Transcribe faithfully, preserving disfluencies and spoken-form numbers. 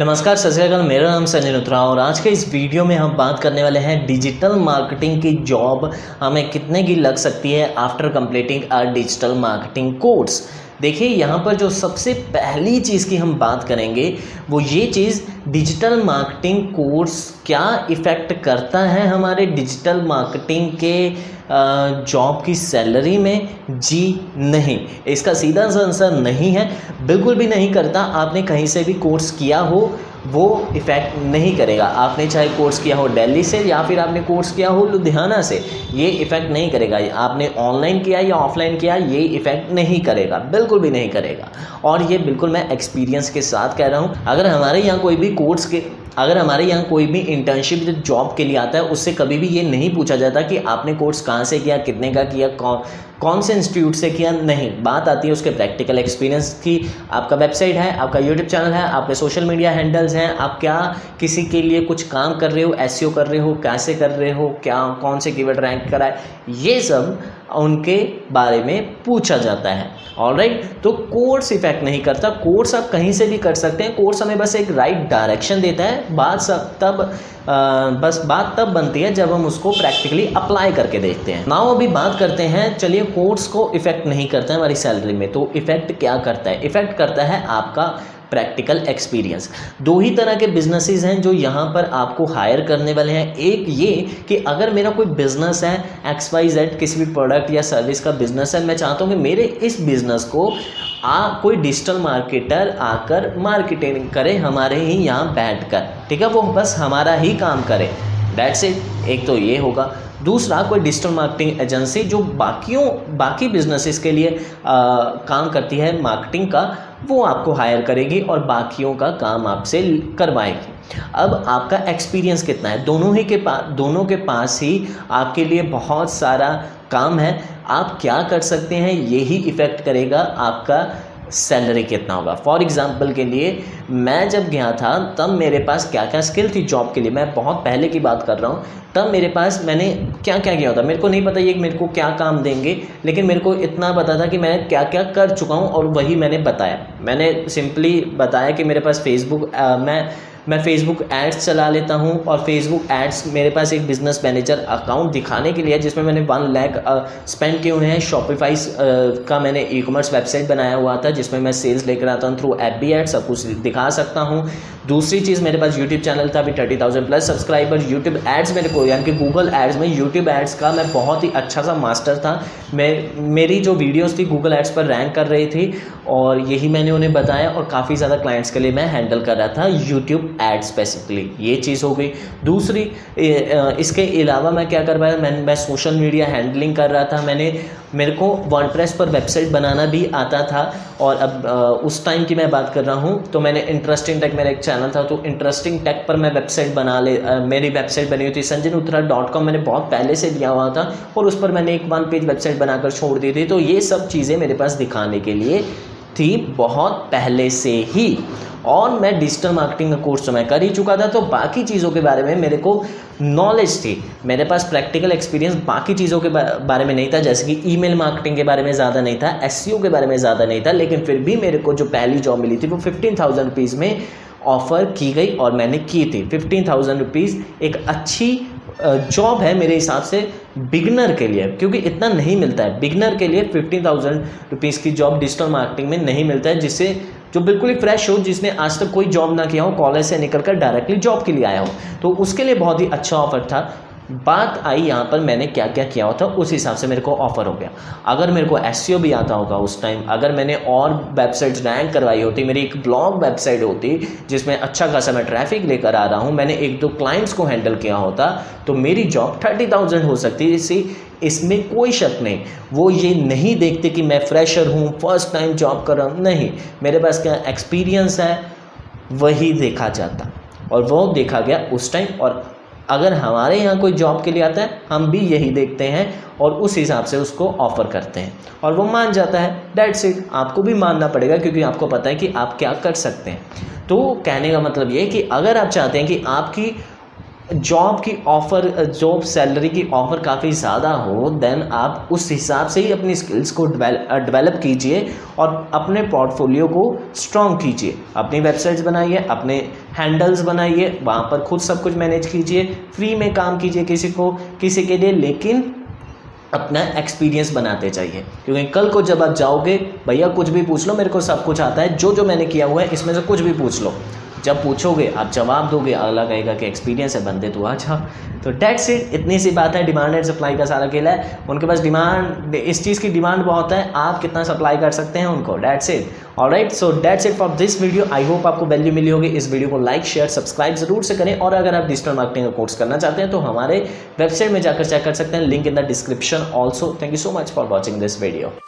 नमस्कार, सत श्री अकाल। मेरा नाम संजय नुत्रा और आज के इस वीडियो में हम बात करने वाले हैं डिजिटल मार्केटिंग की जॉब हमें कितने की लग सकती है after completing our digital marketing course. देखिए, यहाँ पर जो सबसे पहली चीज़ की हम बात करेंगे वो ये चीज़ डिजिटल मार्केटिंग कोर्स क्या इफ़ेक्ट करता है हमारे डिजिटल मार्केटिंग के जॉब की सैलरी में। जी नहीं, इसका सीधा सा आंसर नहीं है, बिल्कुल भी नहीं करता। आपने कहीं से भी कोर्स किया हो वो इफ़ेक्ट नहीं करेगा। आपने चाहे कोर्स किया हो दिल्ली से या फिर आपने कोर्स किया हो लुधियाना से, ये इफ़ेक्ट नहीं करेगा। आपने ऑनलाइन किया या ऑफलाइन किया, ये इफ़ेक्ट नहीं करेगा, बिल्कुल भी नहीं करेगा। और ये बिल्कुल मैं एक्सपीरियंस के साथ कह रहा हूँ। अगर हमारे यहाँ कोई भी कोर्स के अगर हमारे यहाँ कोई भी इंटर्नशिप जॉब के लिए आता है, उससे कभी भी ये नहीं पूछा जाता कि आपने कोर्स कहाँ से किया, कितने का किया, कौन कौन से इंस्टीट्यूट से किया। नहीं, बात आती है उसके प्रैक्टिकल एक्सपीरियंस की। आपका वेबसाइट है, आपका यूट्यूब चैनल है, आपके सोशल मीडिया हैंडल्स हैं, आप क्या किसी के लिए कुछ काम कर रहे हो, एसईओ कर रहे हो, कैसे कर रहे हो, क्या कौन से कीवर्ड रैंक कराए, ये सब उनके बारे में पूछा जाता है। ऑलराइट, तो कोर्स इफेक्ट नहीं करता। कोर्स आप कहीं से भी कर सकते हैं। कोर्स हमें बस एक राइट डायरेक्शन देता है। बात सब तब आ, बस बात तब बनती है जब हम उसको प्रैक्टिकली अप्लाई करके देखते हैं। नाउ अभी बात करते हैं, चलिए कोर्स को इफेक्ट नहीं करता है हमारी सैलरी में, तो इफेक्ट क्या करता है? इफेक्ट करता है आपका प्रैक्टिकल एक्सपीरियंस। दो ही तरह के बिजनेसेस हैं जो यहाँ पर आपको हायर करने वाले हैं। एक ये कि अगर मेरा कोई बिजनेस है, एक्स वाई जेड किसी भी प्रोडक्ट या सर्विस का बिजनेस है, मैं चाहता हूँ कि मेरे इस बिजनेस को आ कोई डिजिटल मार्केटर आकर मार्केटिंग करे हमारे ही यहाँ बैठकर, ठीक है, वो बस हमारा ही काम करे, दैट्स इट। एक तो ये होगा। दूसरा, कोई डिजिटल मार्केटिंग एजेंसी जो बाकियों बाकी बिजनेसेस के लिए आ, काम करती है मार्केटिंग का, वो आपको हायर करेगी और बाकियों का काम आपसे करवाएगी। अब आपका एक्सपीरियंस कितना है, दोनों ही के पास दोनों के पास ही आपके लिए बहुत सारा काम है, आप क्या कर सकते हैं, यही इफ़ेक्ट करेगा आपका सैलरी कितना होगा। फॉर एग्जांपल के लिए, मैं जब गया था तब मेरे पास क्या क्या स्किल थी जॉब के लिए, मैं बहुत पहले की बात कर रहा हूँ, तब मेरे पास मैंने क्या क्या किया था मेरे को नहीं पता ये मेरे को क्या काम देंगे, लेकिन मेरे को इतना पता था कि मैं क्या क्या कर चुका हूँ और वही मैंने बताया। मैंने सिंपली बताया कि मेरे पास फेसबुक मैं मैं फेसबुक एड्स चला लेता हूं और फेसबुक एड्स मेरे पास एक बिज़नेस मैनेजर अकाउंट दिखाने के लिए है जिसमें मैंने वन लाख स्पेंड किए हुए हैं। शॉपिफाई का मैंने ई कॉमर्स वेबसाइट बनाया हुआ था जिसमें मैं सेल्स लेकर आता हूं थ्रू एफ बी एड्स, सब कुछ दिखा सकता हूं। दूसरी चीज़, मेरे पास यूट्यूब चैनल था, अभी thirty thousand plus subscriber. YouTube ads मेरे को यानी कि गूगल एड्स में यूट्यूब एड्स का मैं बहुत ही अच्छा सा मास्टर था। मैं मेरी जो वीडियोज़ थी गूगल एड्स पर रैंक कर रही थी और यही मैंने उन्हें बताया और काफ़ी ज़्यादा क्लाइंट्स के लिए मैं हैंडल कर रहा था यूट्यूब एड स्पेसिफिकली। ये चीज़ हो गई। दूसरी, इसके अलावा मैं क्या कर पाया, मैं मैं सोशल मीडिया हैंडलिंग कर रहा था। मैंने मेरे को वर्डप्रेस पर वेबसाइट बनाना भी आता था और अब आ, उस टाइम की मैं बात कर रहा हूँ, तो मैंने इंटरेस्टिंग टेक मेरा एक चैनल था, तो इंटरेस्टिंग टेक पर मैं वेबसाइट बना ले आ, मेरी वेबसाइट बनी हुई थी संजय नुत्रा डॉट कॉम, मैंने बहुत पहले से दिया हुआ था और उस पर मैंने एक वन पेज वेबसाइट बनाकर छोड़ दी थी। तो ये सब चीज़ें मेरे पास दिखाने के लिए थी बहुत पहले से ही और मैं डिजिटल मार्केटिंग का कोर्स तो मैं कर ही चुका था, तो बाकी चीज़ों के बारे में मेरे को नॉलेज थी। मेरे पास प्रैक्टिकल एक्सपीरियंस बाकी चीज़ों के बारे में नहीं था, जैसे कि ईमेल मार्केटिंग के बारे में ज़्यादा नहीं था, एसईओ के बारे में ज़्यादा नहीं था, लेकिन फिर भी मेरे को जो पहली जॉब मिली थी वो फिफ्टीन थाउजेंड रुपीज़ में ऑफ़र की गई और मैंने की थी। फिफ्टीन थाउजेंड रुपीज़ एक अच्छी जॉब है मेरे हिसाब से बिगनर के लिए, क्योंकि इतना नहीं मिलता है बिगनर के लिए। फिफ्टीन थाउजेंड रुपीज़ की जॉब डिजिटल मार्केटिंग में नहीं मिलता है, जिससे जो बिल्कुल ही फ्रेश हो, जिसने आज तक कोई जॉब ना किया हो, कॉलेज से निकलकर डायरेक्टली जॉब के लिए आया हो, तो उसके लिए बहुत ही अच्छा ऑफर था। बात आई यहाँ पर मैंने क्या क्या किया होता, उस हिसाब से मेरे को ऑफ़र हो गया। अगर मेरे को एसईओ भी आता होगा उस टाइम, अगर मैंने और वेबसाइट्स रैंक करवाई होती, मेरी एक ब्लॉग वेबसाइट होती जिसमें अच्छा खासा मैं ट्रैफिक लेकर आ रहा हूँ, मैंने एक दो क्लाइंट्स को हैंडल किया होता, तो मेरी जॉब थर्टी थाउजेंड हो सकती। इसी इसमें कोई शक नहीं। वो ये नहीं देखते कि मैं फ्रेशर हूँ, फर्स्ट टाइम जॉब कर रहा हूँ, नहीं, मेरे पास क्या एक्सपीरियंस है वही देखा जाता और वो देखा गया उस टाइम। और अगर हमारे यहाँ कोई जॉब के लिए आता है, हम भी यही देखते हैं और उस हिसाब से उसको ऑफ़र करते हैं और वो मान जाता है, दैट्स इट। आपको भी मानना पड़ेगा क्योंकि आपको पता है कि आप क्या कर सकते हैं। तो कहने का मतलब ये है कि अगर आप चाहते हैं कि आपकी जॉब की ऑफ़र, जॉब सैलरी की ऑफ़र काफ़ी ज़्यादा हो, देन आप उस हिसाब से ही अपनी स्किल्स को डेवलप कीजिए और अपने पोर्टफोलियो को स्ट्रॉन्ग कीजिए। अपनी वेबसाइट्स बनाइए, अपने हैंडल्स बनाइए, वहाँ पर खुद सब कुछ मैनेज कीजिए, फ्री में काम कीजिए किसी को किसी के लिए, लेकिन अपना एक्सपीरियंस बनाते जाइए। क्योंकि कल को जब आप जाओगे, भैया कुछ भी पूछ लो, मेरे को सब कुछ आता है, जो जो मैंने किया हुआ है इसमें से कुछ भी पूछ लो, जब पूछोगे आप जवाब दोगे, अगला कहेगा कि एक्सपीरियंस है बंदे तो अच्छा। तो टैक्स इतनी सी बात है, डिमांड एंड सप्लाई का सारा खेला है। उनके पास डिमांड, इस चीज़ की डिमांड बहुत है, आप कितना सप्लाई कर सकते हैं उनको। That's it, alright. So that's it for this video. I hope आपको वैल्यू मिली होगी। इस वीडियो को लाइक शेयर सब्सक्राइब जरूर से करें। और अगर आप डिजिटल मार्केटिंग का कोर्स करना चाहते हैं तो हमारे वेबसाइट में जाकर चेक कर सकते हैं, link in the description also. Thank you so much for watching this video.